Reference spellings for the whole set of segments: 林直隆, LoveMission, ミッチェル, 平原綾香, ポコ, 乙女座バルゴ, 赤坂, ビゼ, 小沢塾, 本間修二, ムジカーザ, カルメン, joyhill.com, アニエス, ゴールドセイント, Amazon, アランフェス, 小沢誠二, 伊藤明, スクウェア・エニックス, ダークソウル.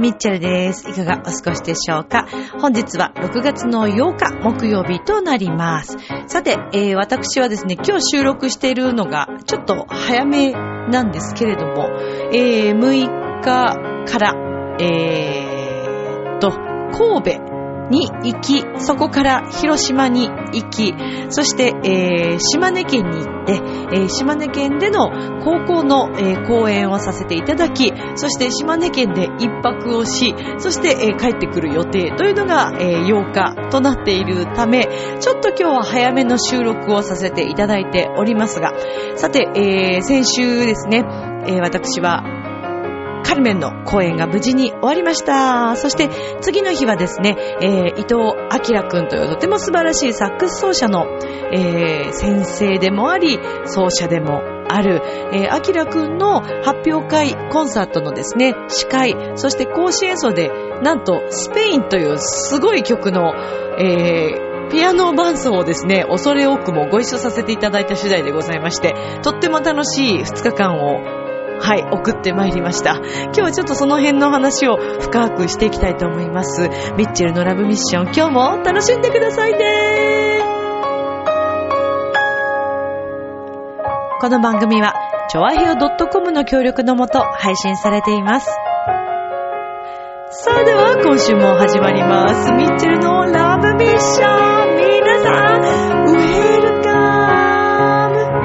ミッチェルです。いかがお過ごしでしょうか。本日は6月の8日木曜日となります。さて、私はですね、今日収録しているのがちょっと早めなんですけれども、6日から、神戸に行き、そこから広島に行き、そして、島根県に行って、島根県での高校の、講演をさせていただき、そして島根県で一泊をし、そして、帰ってくる予定というのが、8日となっているため、ちょっと今日は早めの収録をさせていただいておりますが、さて、先週ですね、私はカルメンの公演が無事に終わりました。そして次の日はですね、伊藤明君というとても素晴らしいサックス奏者の、先生でもあり奏者でもある、明君の発表会コンサートのですね司会、そして講師演奏でなんとスペインというすごい曲の、ピアノ伴奏をですね恐れ多くもご一緒させていただいた次第でございまして、とっても楽しい2日間を送ってまいりました。今日はちょっとその辺の話を深くしていきたいと思います。ミッチェルのラブミッション、今日も楽しんでくださいね。この番組はチョアヘオ .com の協力のもと配信されています。それでは今週も始まります。ミッチェルのラブミッション、皆さんウェルカム。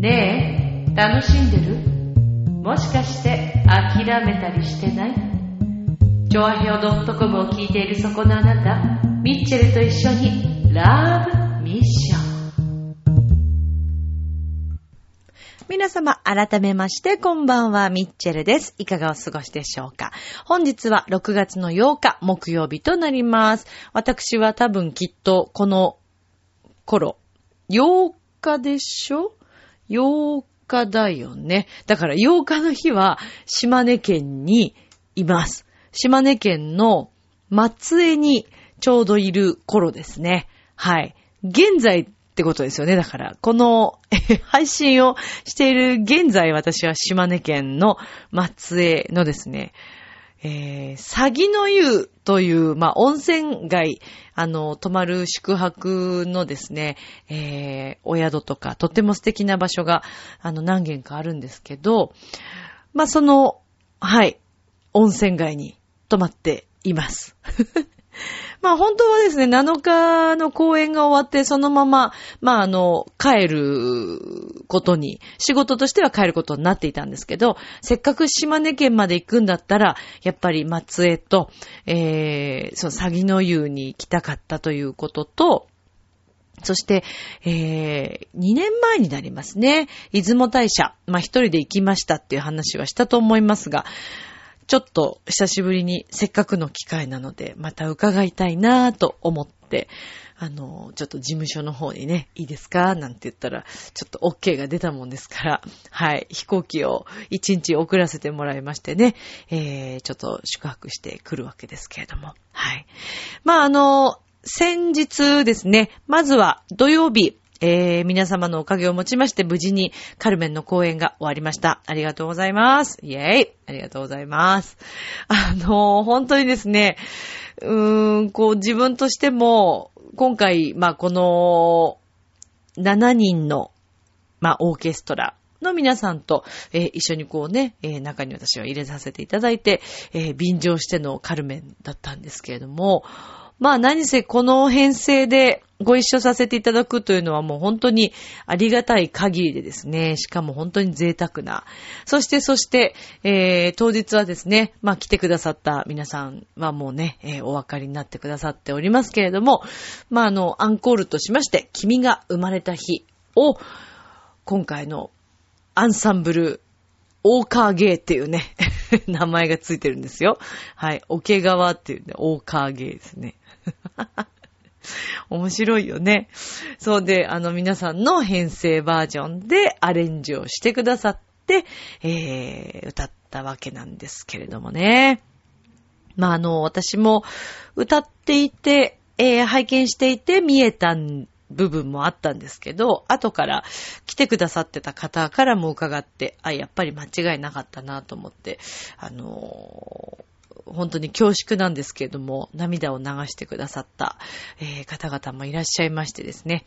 ねえ、楽しんでる？もしかして諦めたりしてない？チョアヘオ.comを聞いているそこのあなた、ミッチェルと一緒にラブミッション。皆様、改めましてこんばんは、ミッチェルです。いかがお過ごしでしょうか。本日は6月の8日木曜日となります。私は多分きっとこの頃8日でしょ、8日だよね。だから8日の日は島根県にいます。島根県の松江にちょうどいる頃ですね。はい。現在ってことですよね。だからこの配信をしている現在、私は島根県の松江のですね、鷺の湯という、温泉街、泊まる宿泊のですね、お宿とか、とっても素敵な場所が、何軒かあるんですけど、その、温泉街に泊まっています。本当はですね、7日の公演が終わって、そのまま、帰ることに、仕事としては帰ることになっていたんですけど、せっかく島根県まで行くんだったら、やっぱり松江と、その鷺の湯に行きたかったということと、そして、2年前になりますね、出雲大社、一人で行きましたっていう話はしたと思いますが、ちょっと久しぶりにせっかくの機会なのでまた伺いたいなぁと思って、ちょっと事務所の方にね、いいですかなんて言ったらちょっと OK が出たもんですから、飛行機を1日遅らせてもらいましてね、ちょっと宿泊してくるわけですけれども、先日ですね、まずは土曜日、皆様のおかげをもちまして無事にカルメンの公演が終わりました。ありがとうございます。イエーイ。ありがとうございます。本当にですね、自分としても、今回、この7人の、オーケストラの皆さんと、一緒に中に私は入れさせていただいて、便乗してのカルメンだったんですけれども、何せこの編成でご一緒させていただくというのはもう本当にありがたい限りでですね、しかも本当に贅沢な。そして、当日はですね、来てくださった皆さんはもうね、お分かりになってくださっておりますけれども、アンコールとしまして、君が生まれた日を、今回のアンサンブル、大川芸っていうね、名前がついてるんですよ。桶川っていうね、大川芸ですね。面白いよね。そうで、皆さんの編成バージョンでアレンジをしてくださって、歌ったわけなんですけれどもね。私も歌っていて、拝見していて見えたん部分もあったんですけど、後から来てくださってた方からも伺って、あ、やっぱり間違いなかったなと思って、本当に恐縮なんですけれども、涙を流してくださった、方々もいらっしゃいましてですね、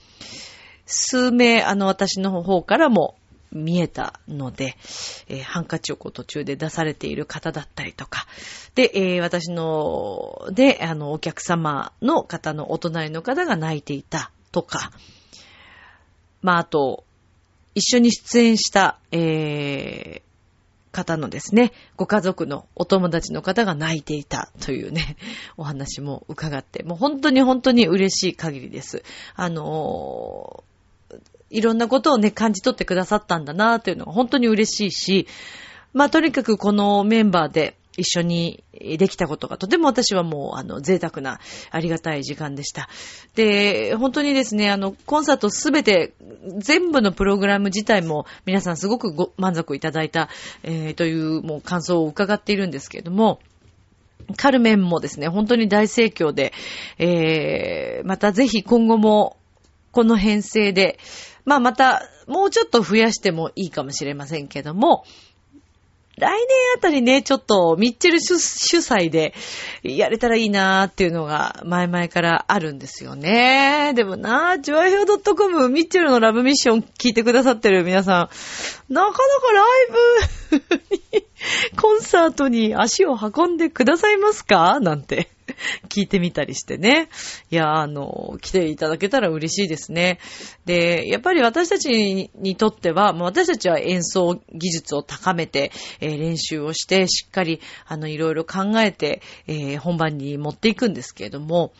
数名私の方からも見えたので、ハンカチをこう途中で出されている方だったりとか、で、私のでお客様の方のお隣の方が泣いていたとか、まああと一緒に出演した、方のですね、ご家族のお友達の方が泣いていたというね、お話も伺って、もう本当に本当に嬉しい限りです。いろんなことをね、感じ取ってくださったんだなというのが本当に嬉しいし、まあとにかくこのメンバーで一緒にできたことがとても私はもう贅沢なありがたい時間でした。で、本当にですね、コンサートすべて全部のプログラム自体も皆さんすごくご満足いただいた、というもう感想を伺っているんですけれども、カルメンもですね、本当に大盛況で、またぜひ今後もこの編成で、まあまたもうちょっと増やしてもいいかもしれませんけども、来年あたりね、ちょっとミッチェル主催でやれたらいいなーっていうのが前々からあるんですよね。でもなー、joyhill.com ミッチェルのラブミッション聞いてくださってる皆さん、なかなかライブに、コンサートに足を運んでくださいますかなんて聞いてみたりしてね。いやー、来ていただけたら嬉しいですね。で、やっぱり私たちにとっては、もう私たちは演奏技術を高めて、練習をして、しっかり、いろいろ考えて、本番に持っていくんですけれども、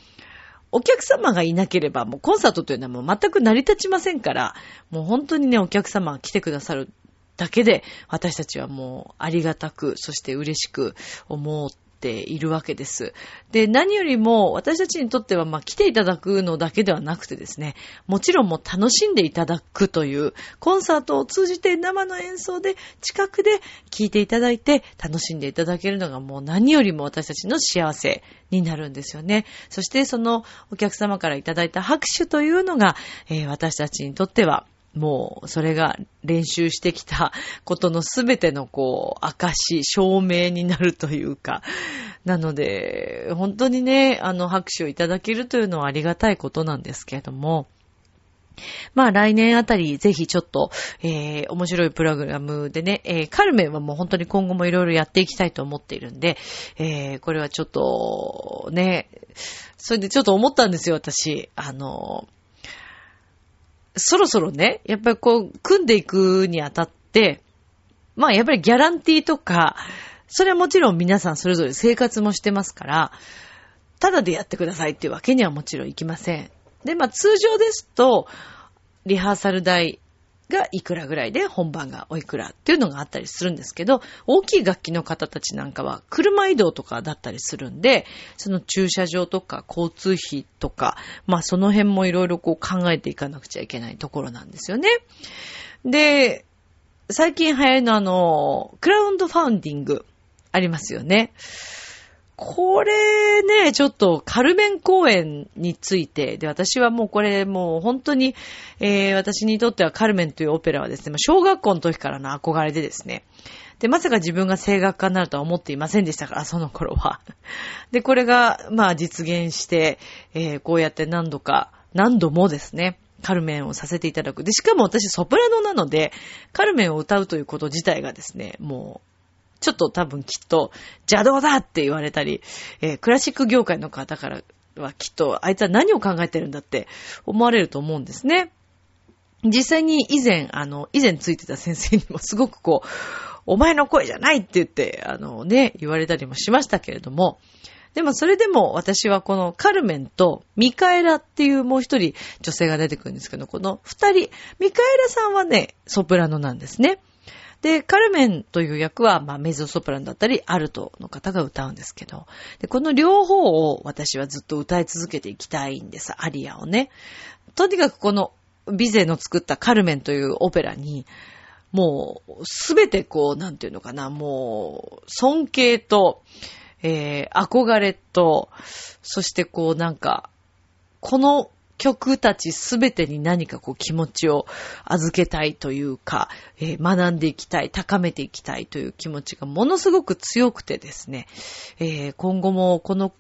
お客様がいなければ、もうコンサートというのはもう全く成り立ちませんから、もう本当にね、お客様が来てくださるだけで、私たちはもうありがたく、そして嬉しく思って、いるわけです。で、何よりも私たちにとっては、まあ、来ていただくのだけではなくてですね、もちろんもう楽しんでいただくという、コンサートを通じて生の演奏で近くで聴いていただいて楽しんでいただけるのがもう何よりも私たちの幸せになるんですよね。そしてそのお客様からいただいた拍手というのが、私たちにとってはもうそれが練習してきたことのすべてのこう証証明になるというか、なので本当にね、拍手をいただけるというのはありがたいことなんですけれども、まあ来年あたりぜひちょっと、面白いプログラムでね、カルメンはもう本当に今後もいろいろやっていきたいと思っているんで、これはちょっとね、それでちょっと思ったんですよ、私。そろそろね、やっぱりこう、組んでいくにあたって、まあやっぱりギャランティーとか、それはもちろん皆さんそれぞれ生活もしてますから、ただでやってくださいっていうわけにはもちろんいきません。で、まあ通常ですと、リハーサル代がいくらぐらいで本番がおいくらっていうのがあったりするんですけど、大きい楽器の方たちなんかは車移動とかだったりするんで、その駐車場とか交通費とか、まあその辺もいろいろこう考えていかなくちゃいけないところなんですよね。で、最近流行りのクラウンドファウンディングありますよね。これね、ちょっとカルメン公演について、で、私はもうこれもう本当に、私にとってはカルメンというオペラはですね、小学校の時からの憧れでですね、で、まさか自分が声楽家になるとは思っていませんでしたから、その頃は。で、これが、まあ実現して、こうやって何度もですね、カルメンをさせていただく。で、しかも私ソプラノなので、カルメンを歌うということ自体がですね、もう、ちょっと多分きっと邪道だって言われたり、クラシック業界の方からはきっとあいつは何を考えてるんだって思われると思うんですね。実際に以前ついてた先生にもすごくこう、お前の声じゃないって言って、言われたりもしましたけれども、でもそれでも私はこのカルメンとミカエラっていうもう一人女性が出てくるんですけど、この二人、ミカエラさんはね、ソプラノなんですね。で、カルメンという役は、まあ、メゾソプラノだったり、アルトの方が歌うんですけど、で、この両方を私はずっと歌い続けていきたいんです、アリアをね。とにかくこの、ビゼの作ったカルメンというオペラに、もう、すべてこう、なんていうのかな、もう、尊敬と、憧れと、そしてこう、なんか、この曲たちすべてに何かこう気持ちを預けたいというか、学んでいきたい、高めていきたいという気持ちがものすごく強くてですね、今後もこの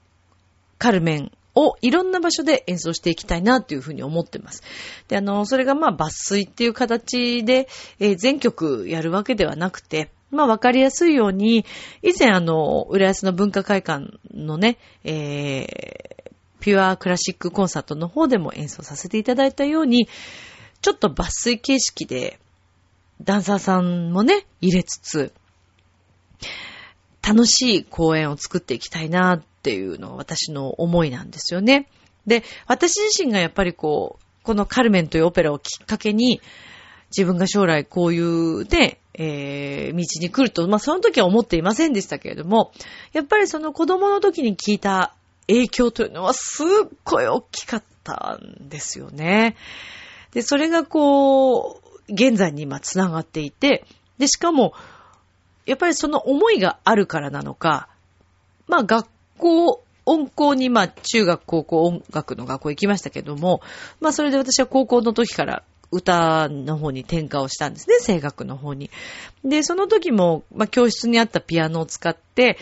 カルメンをいろんな場所で演奏していきたいなというふうに思ってます。で、それがまあ抜粋っていう形で、全曲やるわけではなくて、まあわかりやすいように、以前浦安の文化会館のね、ピュアクラシックコンサートの方でも演奏させていただいたように、ちょっと抜粋形式でダンサーさんもね、入れつつ、楽しい公演を作っていきたいなっていうのが私の思いなんですよね。で、私自身がやっぱりこのカルメンというオペラをきっかけに、自分が将来こういうね、道に来ると、まあその時は思っていませんでしたけれども、やっぱりその子供の時に聞いた影響というのはすっごい大きかったんですよね。で、それが現在に今つながっていて、で、しかも、やっぱりその思いがあるからなのか、まあ学校、音校にまあ中学、高校、音楽の学校行きましたけども、まあそれで私は高校の時から歌の方に転換をしたんですね、声楽の方に。で、その時も、まあ、教室にあったピアノを使って、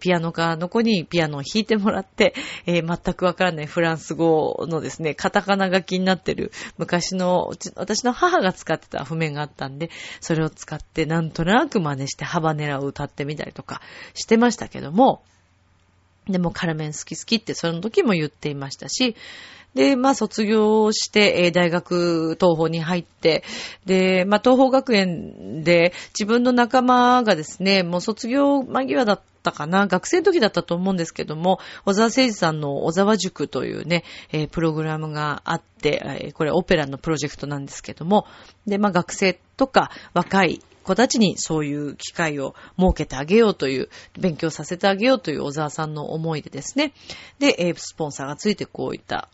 ピアノ科の子にピアノを弾いてもらって、全くわからないフランス語のですね、カタカナ書きになってる昔の、私の母が使ってた譜面があったんで、それを使ってなんとなく真似してハバネラを歌ってみたりとかしてましたけども、でもカルメン好き好きってその時も言っていましたし、で、まあ卒業して、大学東邦に入って、で、まあ東邦学園で自分の仲間がですね、もう卒業間際だったかな、学生の時だったと思うんですけども、小沢誠二さんの小沢塾というね、プログラムがあって、これオペラのプロジェクトなんですけども、で、まあ学生とか若い子たちにそういう機会を設けてあげようという、勉強させてあげようという小沢さんの思いでですね、で、スポンサーがついてこういった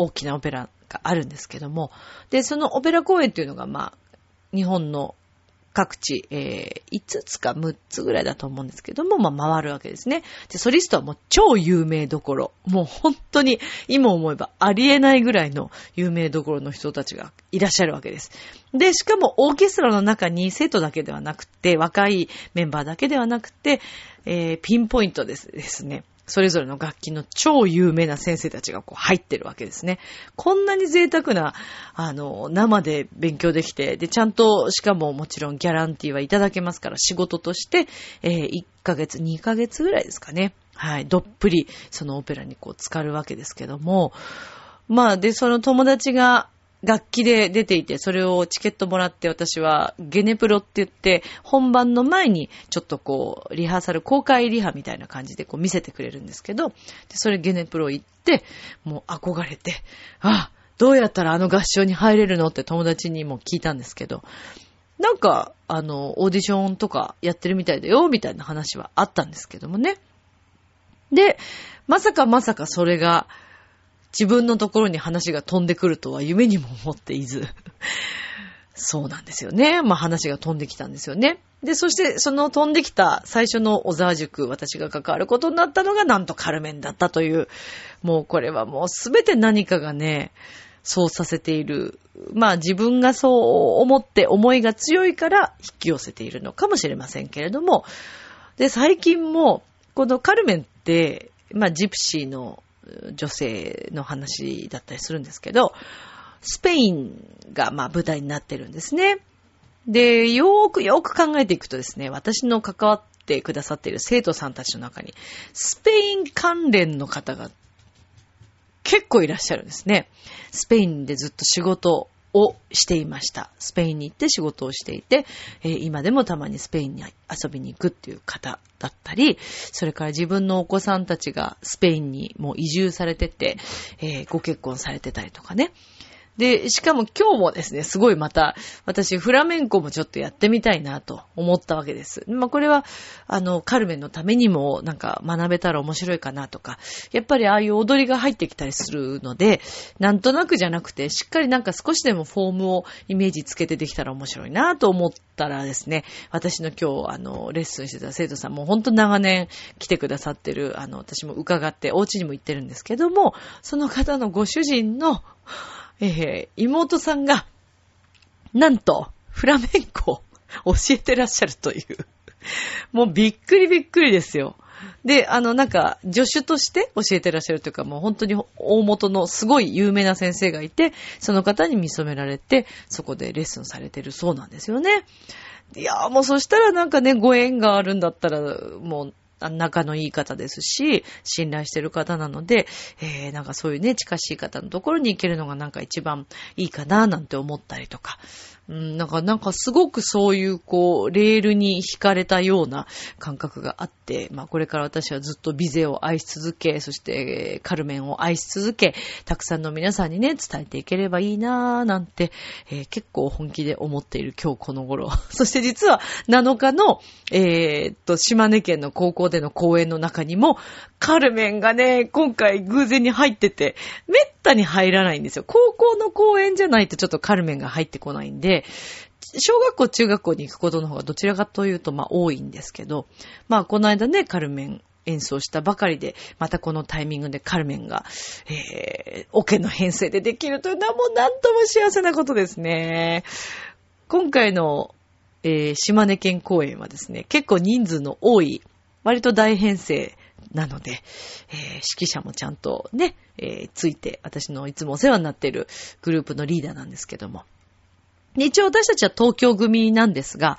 大きなオペラがあるんですけども、で、そのオペラ公演というのが、まあ、日本の各地、5つか6つぐらいだと思うんですけども、まあ、回るわけですね。で、ソリストはもう超有名どころ、もう本当に今思えばありえないぐらいの有名どころの人たちがいらっしゃるわけです。で、しかもオーケストラの中に生徒だけではなくて、若いメンバーだけではなくて、ピンポイントですね。それぞれの楽器の超有名な先生たちが入ってるわけですね。こんなに贅沢な、生で勉強できて、で、ちゃんと、しかももちろんギャランティーはいただけますから、仕事として、1ヶ月、2ヶ月ぐらいですかね。はい。どっぷり、そのオペラに浸かるわけですけども。まあ、で、その友達が、楽器で出ていて、それをチケットもらって私はゲネプロって言って、本番の前にちょっとリハーサル、公開リハみたいな感じで見せてくれるんですけど、でそれゲネプロ行って、もう憧れて、あ、どうやったら合唱に入れるのって友達にも聞いたんですけど、なんか、オーディションとかやってるみたいだよ、みたいな話はあったんですけどもね。で、まさかそれが、自分のところに話が飛んでくるとは夢にも思っていず。そうなんですよね。まあ話が飛んできたんですよね。で、そしてその飛んできた最初の小沢塾、私が関わることになったのがなんとカルメンだったという、もうこれはもうすべて何かがね、そうさせている。まあ自分がそう思って思いが強いから引き寄せているのかもしれませんけれども、で、最近もこのカルメンって、まあジプシーの女性の話だったりするんですけど、スペインがまあ舞台になってるんですね。で、よーく考えていくとですね、私の関わってくださっている生徒さんたちの中に、スペイン関連の方が結構いらっしゃるんですね。スペインでずっと仕事をしていました。スペインに行って仕事をしていて、今でもたまにスペインに遊びに行くっていう方だったり、それから自分のお子さんたちがスペインにもう移住されてて、ご結婚されてたりとかね。で、しかも今日もですね、すごいまた、私フラメンコもちょっとやってみたいなと思ったわけです。まあこれは、カルメンのためにもなんか学べたら面白いかなとか、やっぱりああいう踊りが入ってきたりするので、なんとなくじゃなくて、しっかりなんか少しでもフォームをイメージつけてできたら面白いなと思ったらですね、私の今日、レッスンしてた生徒さんも本当長年来てくださってる、私も伺って、お家にも行ってるんですけども、その方のご主人の、妹さんがなんとフラメンコを教えてらっしゃるという、もうびっくりびっくりですよ。で、なんか助手として教えてらっしゃるというか、もう本当に大元のすごい有名な先生がいて、その方に見初められて、そこでレッスンされてるそうなんですよね。いやー、もうそしたらなんかね、ご縁があるんだったら、もう仲のいい方ですし、信頼してる方なので、なんかそういうね、近しい方のところに行けるのがなんか一番いいかななんて思ったりとか、なんかすごくそういうこう、レールに惹かれたような感覚があって、まあこれから私はずっとビゼを愛し続け、そしてカルメンを愛し続け、たくさんの皆さんにね、伝えていければいいなぁなんて、結構本気で思っている今日この頃。そして実は7日の、島根県の高校での公演の中にもカルメンがね、今回偶然に入ってて、めったに入らないんですよ。高校の公演じゃないとちょっとカルメンが入ってこないんで、小学校中学校に行くことの方がどちらかというとまあ多いんですけど、まあこの間ね、カルメン演奏したばかりで、またこのタイミングでカルメンが、オケの編成でできるというのはもうなんとも幸せなことですね。今回の、島根県公演はですね、結構人数の多い割と大編成なので、指揮者もちゃんとね、ついて、私のいつもお世話になっているグループのリーダーなんですけども、一応私たちは東京組なんですが、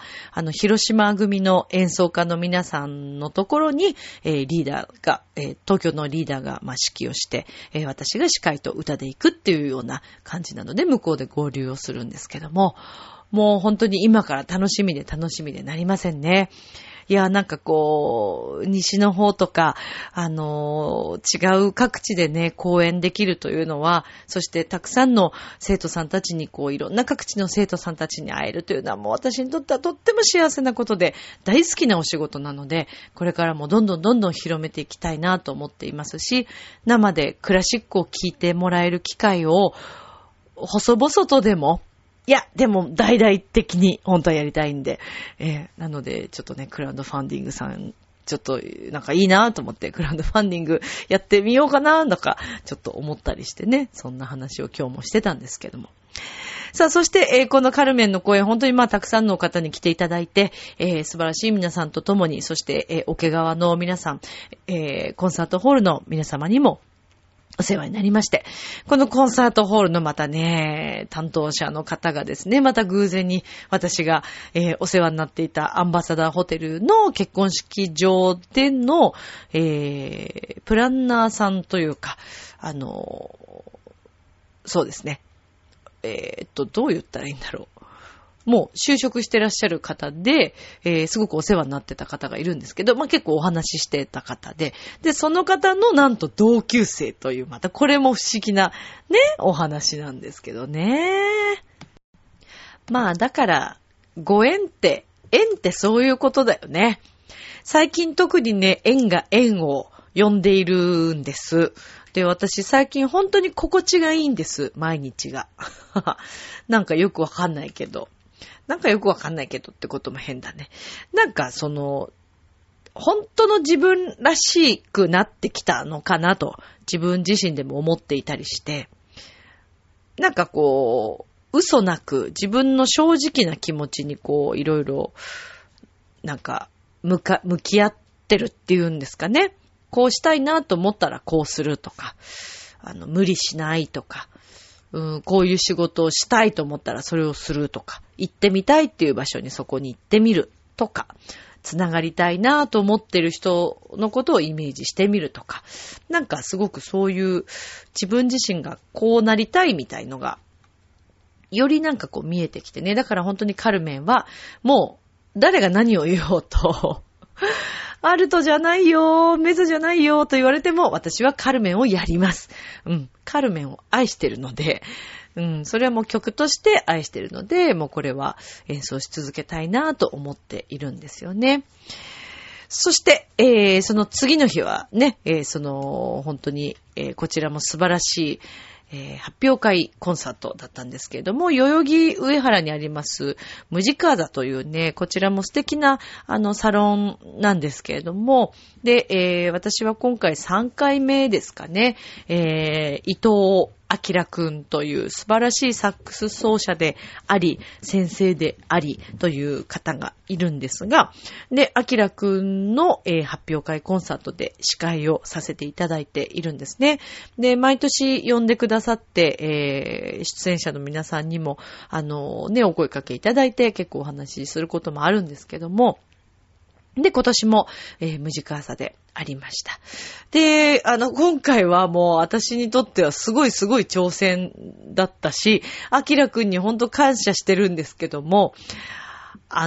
広島組の演奏家の皆さんのところに、リーダーが、東京のリーダーが、まあ、指揮をして、私が司会と歌で行くっていうような感じなので、向こうで合流をするんですけども、もう本当に今から楽しみで楽しみでなりませんね。いや、なんかこう、西の方とか、違う各地でね、公演できるというのは、そしてたくさんの生徒さんたちにこう、いろんな各地の生徒さんたちに会えるというのは、もう私にとってはとっても幸せなことで、大好きなお仕事なので、これからもどんどん広めていきたいなと思っていますし、生でクラシックを聴いてもらえる機会を、細々とでも、いや、でも、大々的に、本当はやりたいんで、なので、ちょっとね、クラウドファンディングさん、ちょっと、なんかいいなと思って、クラウドファンディングやってみようかなとか、ちょっと思ったりしてね、そんな話を今日もしてたんですけども。さあ、そして、このカルメンの公演、本当にまあ、たくさんの方に来ていただいて、素晴らしい皆さんと共に、そして、桶川の皆さん、コンサートホールの皆様にも、お世話になりまして、このコンサートホールのまたね、担当者の方がですね、また偶然に私が、お世話になっていたアンバサダーホテルの結婚式場での、プランナーさんというか、そうですね、どう言ったらいいんだろう。もう就職してらっしゃる方で、すごくお世話になってた方がいるんですけど、まあ、結構お話ししてた方で、で、その方のなんと同級生という、またこれも不思議なね、お話なんですけどね。まあ、だから、ご縁って、縁ってそういうことだよね。最近特にね、縁が縁を呼んでいるんです。で、私最近本当に心地がいいんです、毎日が。なんかよくわかんないけど。なんかよくわかんないけどってことも変だね。なんかその、本当の自分らしくなってきたのかなと、自分自身でも思っていたりして、なんかこう、嘘なく自分の正直な気持ちにこう、いろいろ、なんか、向き合ってるっていうんですかね。こうしたいなと思ったらこうするとか、無理しないとか、こういう仕事をしたいと思ったらそれをするとか、行ってみたいっていう場所にそこに行ってみるとか、つながりたいなぁと思ってる人のことをイメージしてみるとか、なんかすごくそういう自分自身がこうなりたいみたいのが、よりなんかこう見えてきてね、だから本当にカルメンはもう誰が何を言おうと、アルトじゃないよ、メゾじゃないよと言われても、私はカルメンをやります。うん。カルメンを愛してるので、うん、それはもう曲として愛しているので、もうこれは演奏し続けたいなと思っているんですよね。そして、その次の日はね、その本当に、こちらも素晴らしい、発表会コンサートだったんですけれども、代々木上原にありますムジカーザというね、こちらも素敵なサロンなんですけれども、で、私は今回3回目ですかね、伊藤明君という素晴らしいサックス奏者であり、先生でありという方がいるんですが、で、明君の、発表会コンサートで司会をさせていただいているんですね。で、毎年呼んでくださって、出演者の皆さんにも、ね、お声かけいただいて結構お話しすることもあるんですけども、で、今年も、ムジカーサでありました。で、今回はもう私にとってはすごいすごい挑戦だったし、アキラくんに本当感謝してるんですけども、ま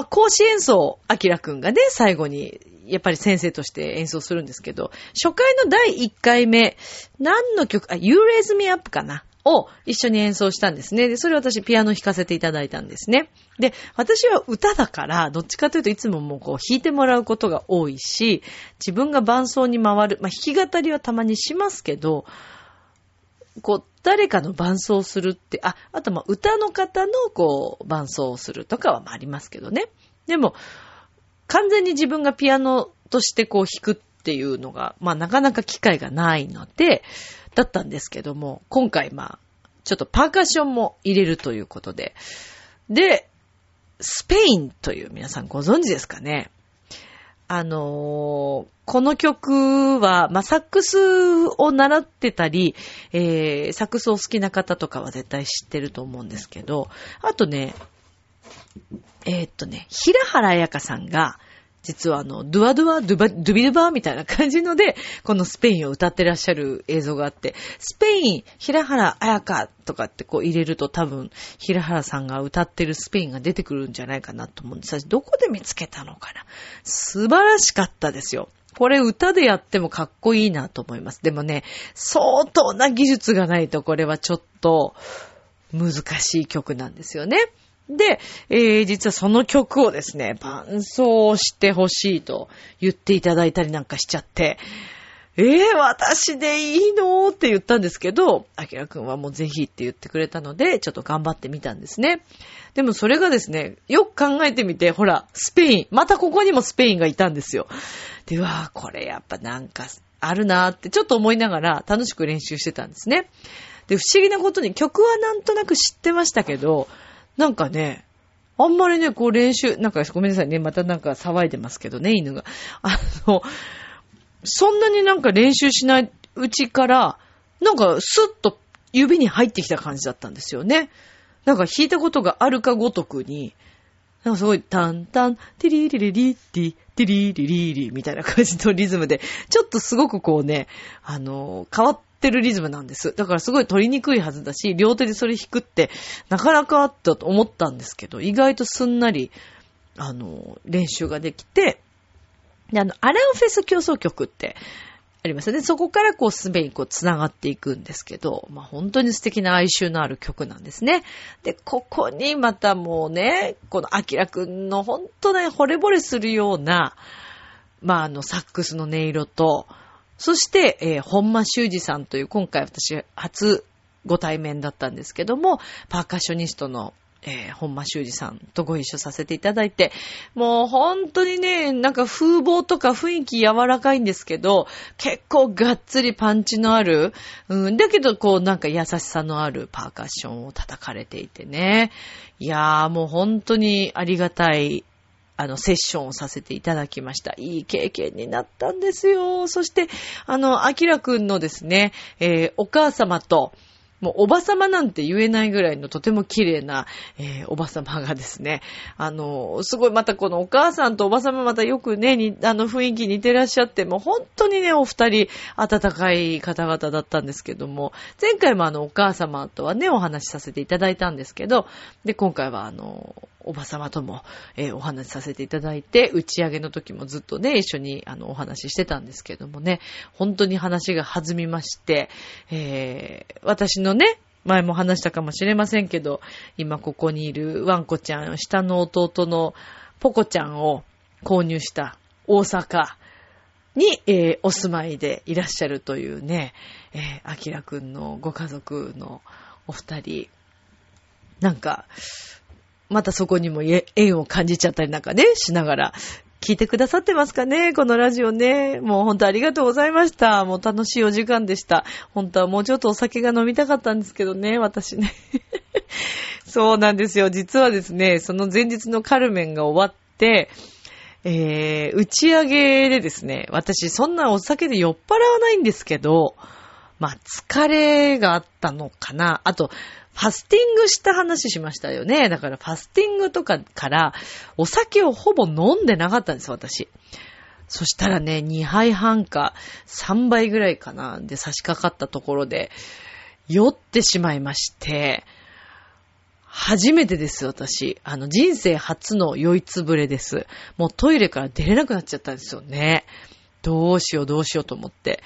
あ、講師演奏、アキラくんがね、最後に、やっぱり先生として演奏するんですけど、初回の第1回目、何の曲、You Raise Me Up かな。を一緒に演奏したんですね。で、それを私ピアノ弾かせていただいたんですね。で、私は歌だから、どっちかというといつももうこう弾いてもらうことが多いし、自分が伴奏に回る、まあ弾き語りはたまにしますけど、こう誰かの伴奏するって、あとまあ歌の方のこう伴奏をするとかはまあありますけどね。でも、完全に自分がピアノとしてこう弾くっていうのが、まあなかなか機会がないので、だったんですけども、今回まあちょっとパーカッションも入れるということで、でスペインという皆さんご存知ですかね。この曲はまあサックスを習ってたり、サックスを好きな方とかは絶対知ってると思うんですけど、あとね平原綾香さんが実はドゥワドゥワ、ドゥビドゥバーみたいな感じので、このスペインを歌ってらっしゃる映像があって、スペイン、平原綾香とかってこう入れると多分、平原さんが歌ってるスペインが出てくるんじゃないかなと思うんです。どこで見つけたのかな？素晴らしかったですよ。これ歌でやってもかっこいいなと思います。でもね、相当な技術がないとこれはちょっと難しい曲なんですよね。で、実はその曲をですね、伴奏してほしいと言っていただいたりなんかしちゃって、私でいいのって言ったんですけど、あきらくんはもうぜひって言ってくれたので、ちょっと頑張ってみたんですね。でもそれがですね、よく考えてみて、ほら、スペイン、またここにもスペインがいたんですよ。で、わー、これやっぱなんかあるなーってちょっと思いながら楽しく練習してたんですね。で、不思議なことに曲はなんとなく知ってましたけど、なんかね、あんまりね、こう練習、なんかごめんなさいね、またなんか騒いでますけどね、犬が。そんなになんか練習しないうちから、なんかスッと指に入ってきた感じだったんですよね。なんか弾いたことがあるかごとくに、なんかすごい、タンタン、ティリリリリティ、ティリリリリみたいな感じのリズムで、ちょっとすごくこうね、変わってるリズムなんです。だからすごい取りにくいはずだし、両手でそれ弾くってなかなかあったと思ったんですけど、意外とすんなり、練習ができて、で、アランフェス競争曲ってありますよね。そこからこうすべにこう繋がっていくんですけど、まあ本当に素敵な哀愁のある曲なんですね。で、ここにまたもうね、このアキラくんの本当ね、惚れ惚れするような、まあサックスの音色と、そして、本間修二さんという今回私初ご対面だったんですけども、パーカッショニストの、本間修二さんとご一緒させていただいて、もう本当にね、なんか風貌とか雰囲気柔らかいんですけど、結構がっつりパンチのある、だけどこうなんか優しさのあるパーカッションを叩かれていてね。いやーもう本当にありがたい。セッションをさせていただきました。いい経験になったんですよ。そして、あきらくんのですね、お母様と、もうおば様なんて言えないぐらいのとても綺麗な、おば様がですね、すごいまたこのお母さんとおば様またよくね、雰囲気似てらっしゃって、もう本当にね、お二人温かい方々だったんですけども、前回もお母様とはね、お話しさせていただいたんですけど、で、今回はおば様とも、お話しさせていただいて、打ち上げの時もずっとね、一緒にお話ししてたんですけどもね、本当に話が弾みまして、私のね、前も話したかもしれませんけど、今ここにいるワンコちゃん、下の弟のポコちゃんを購入した大阪に、お住まいでいらっしゃるというね、あきらくんのご家族のお二人、なんかまたそこにも縁を感じちゃったりなんかねしながら聞いてくださってますかね、このラジオね。もう本当ありがとうございました。もう楽しいお時間でした。本当はもうちょっとお酒が飲みたかったんですけどね、私ねそうなんですよ。実はですね、その前日のカルメンが終わって、打ち上げでですね、私そんなお酒で酔っ払わないんですけど、まあ疲れがあったのかな。あとファスティングした話しましたよね。だからファスティングとかからお酒をほぼ飲んでなかったんです私。そしたらね、2杯半か3杯ぐらいかなで差し掛かったところで酔ってしまいまして、初めてです私、人生初の酔いつぶれです。もうトイレから出れなくなっちゃったんですよね。どうしようと思って、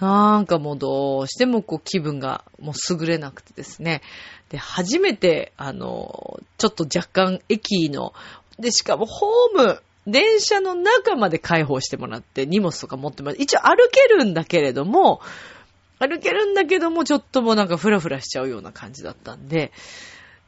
なんかもうどうしてもこう気分がもう優れなくてですね。で、初めてちょっと若干駅の、で、しかもホーム、電車の中まで開放してもらって荷物とか持ってもらって、一応歩けるんだけれどもちょっともうなんかフラフラしちゃうような感じだったんで、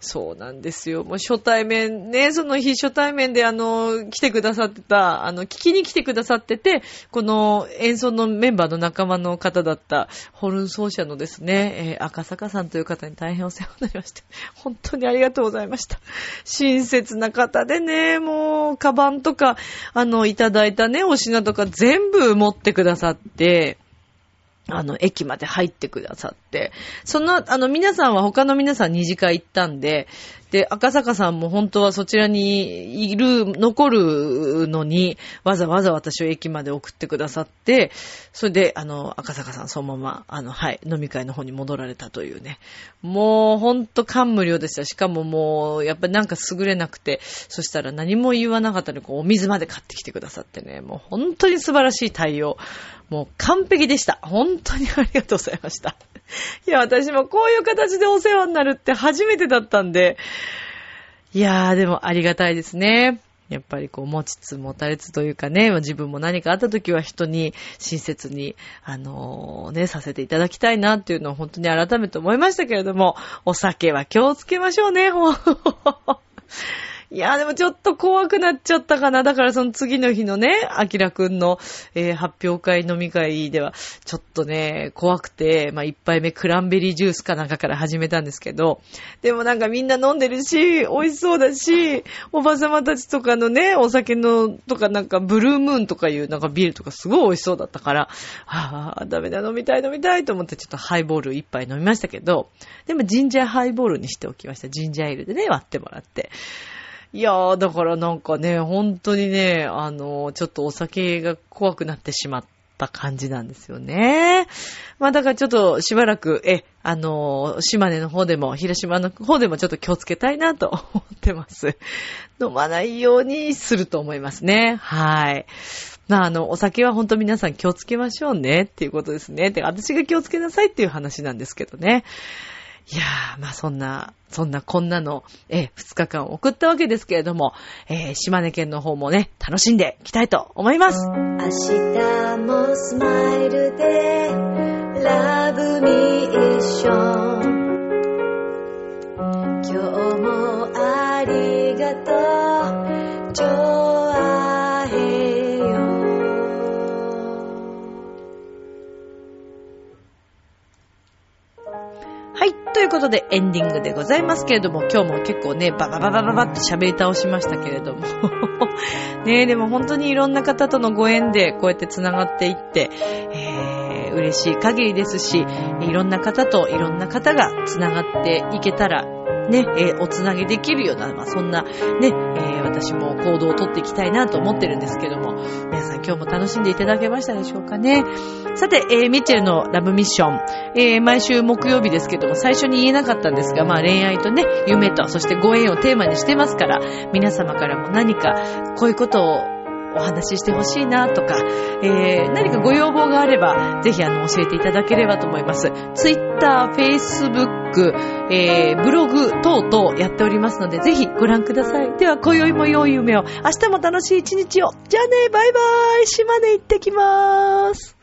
そうなんですよ。もう初対面ね、その日初対面で来てくださってた、聞きに来てくださってて、この演奏のメンバーの仲間の方だった、ホルン奏者のですね、赤坂さんという方に大変お世話になりました。本当にありがとうございました。親切な方でね、もう、カバンとか、いただいたね、お品とか全部持ってくださって、駅まで入ってくださって、その、皆さんは他の皆さん二次会行ったんで、で、赤坂さんも本当はそちらに残るのに、わざわざ私を駅まで送ってくださって、それで、赤坂さんそのまま、はい、飲み会の方に戻られたというね。もう、本当感無量でした。しかももう、やっぱりなんか優れなくて、そしたら何も言わなかったのに、こう、お水まで買ってきてくださってね、もう本当に素晴らしい対応。もう完璧でした。本当にありがとうございました。いや、私もこういう形でお世話になるって初めてだったんで、いやー、でもありがたいですね。やっぱりこう、持ちつ持たれつというかね、自分も何かあった時は人に親切に、ね、させていただきたいなっていうのを本当に改めて思いましたけれども、お酒は気をつけましょうね。いやー、でもちょっと怖くなっちゃったかな。だからその次の日のね、あきらくんの、発表会飲み会では、ちょっとね、怖くて、まあ、一杯目クランベリージュースかなんかから始めたんですけど、でもなんかみんな飲んでるし、美味しそうだし、おばさまたちとかのね、お酒の、とかなんかブルームーンとかいうなんかビールとかすごい美味しそうだったから、ああ、ダメだ、飲みたいと思ってちょっとハイボール一杯飲みましたけど、でもジンジャーハイボールにしておきました。ジンジャーエールでね、割ってもらって。いやー、だからなんかね、本当にね、ちょっとお酒が怖くなってしまった感じなんですよね。まあだからちょっとしばらく、島根の方でも、広島の方でもちょっと気をつけたいなと思ってます。飲まないようにすると思いますね。はい。まあお酒は本当皆さん気をつけましょうねっていうことですね。で、私が気をつけなさいっていう話なんですけどね。いやー、まあそんなこんなの、2日間送ったわけですけれども、島根県の方もね、楽しんでいきたいと思います。明日もスマイルでラブミッション、今日もありがとうジョアヘヨ。はい。ということでエンディングでございますけれども、今日も結構ね、ババッと喋り倒しましたけれどもねえ、でも本当にいろんな方とのご縁でこうやってつながっていって、嬉しい限りですし、いろんな方といろんな方がつながっていけたらね、おつなげできるような、まあ、そんなね、私も行動をとっていきたいなと思ってるんですけども、皆さん今日も楽しんでいただけましたでしょうかね。さて、ミッチェルのラブミッション、毎週木曜日ですけども、最初に言えなかったんですが、まあ恋愛とね、夢と、そしてご縁をテーマにしてますから、皆様からも何かこういうことをお話ししてほしいなとか、何かご要望があればぜひ教えていただければと思います。ツイッター、フェイスブック、ブログ等々やっておりますので、ぜひご覧ください。では今宵も良い夢を、明日も楽しい一日を。じゃあね、バイバイ。島根行ってきます。